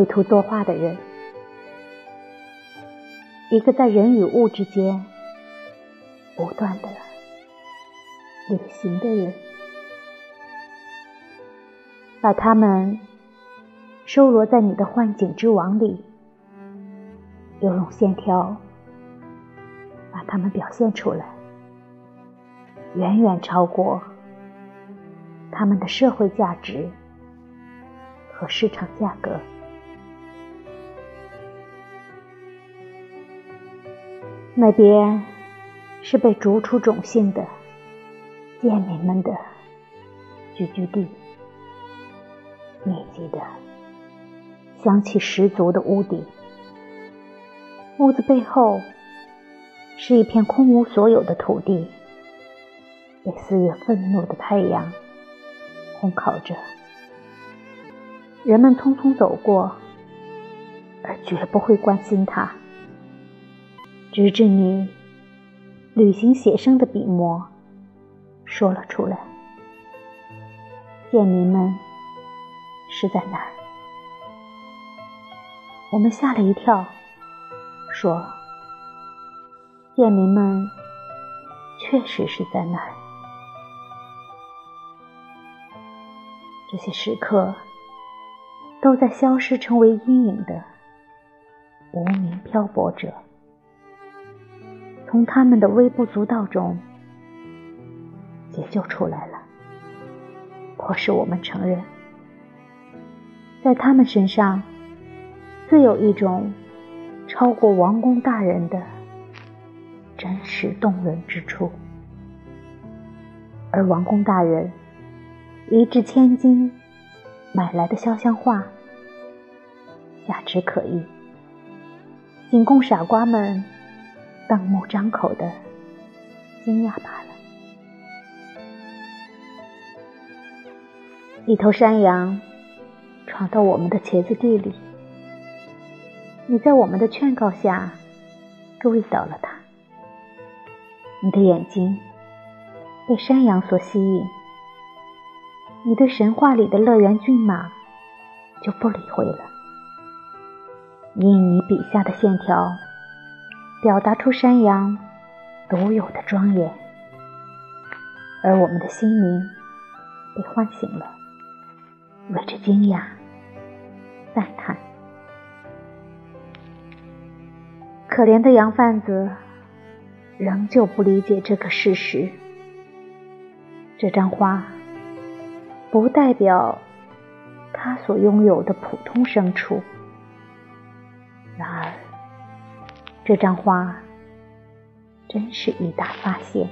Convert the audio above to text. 你绘图作画的人，一个在人与物之间不断的旅行的人，把他们收罗在你的幻景之网里，有用线条把它们表现出来，远远超过他们的社会价值和市场价格。那边是被逐出种姓的贱民们的聚居地，密集的香气十足的屋顶，屋子背后是一片空无所有的土地，被四月愤怒的太阳烘烤着。人们匆匆走过，而绝不会关心它，直至你旅行写生的笔墨说了出来。贱民们是在哪儿？我们吓了一跳，说贱民们确实是在哪儿。这些时刻都在消失，成为阴影的无名漂泊者，从他们的微不足道中解救出来了，迫使我们承认，在他们身上自有一种超过王公大人的真实动人之处，而王公大人一掷千金买来的肖像画价值可疑，仅供傻瓜们瞪目张口的惊讶罢了。一头山羊闯到我们的茄子地里，你在我们的劝告下注意到了它，你的眼睛被山羊所吸引，你对神话里的乐园骏马就不理会了。你以你笔下的线条表达出山羊独有的庄严，而我们的心灵被唤醒了，为之惊讶赞叹。可怜的洋贩子仍旧不理解这个事实，这张花不代表他所拥有的普通牲畜，然而这张花真是一大发现。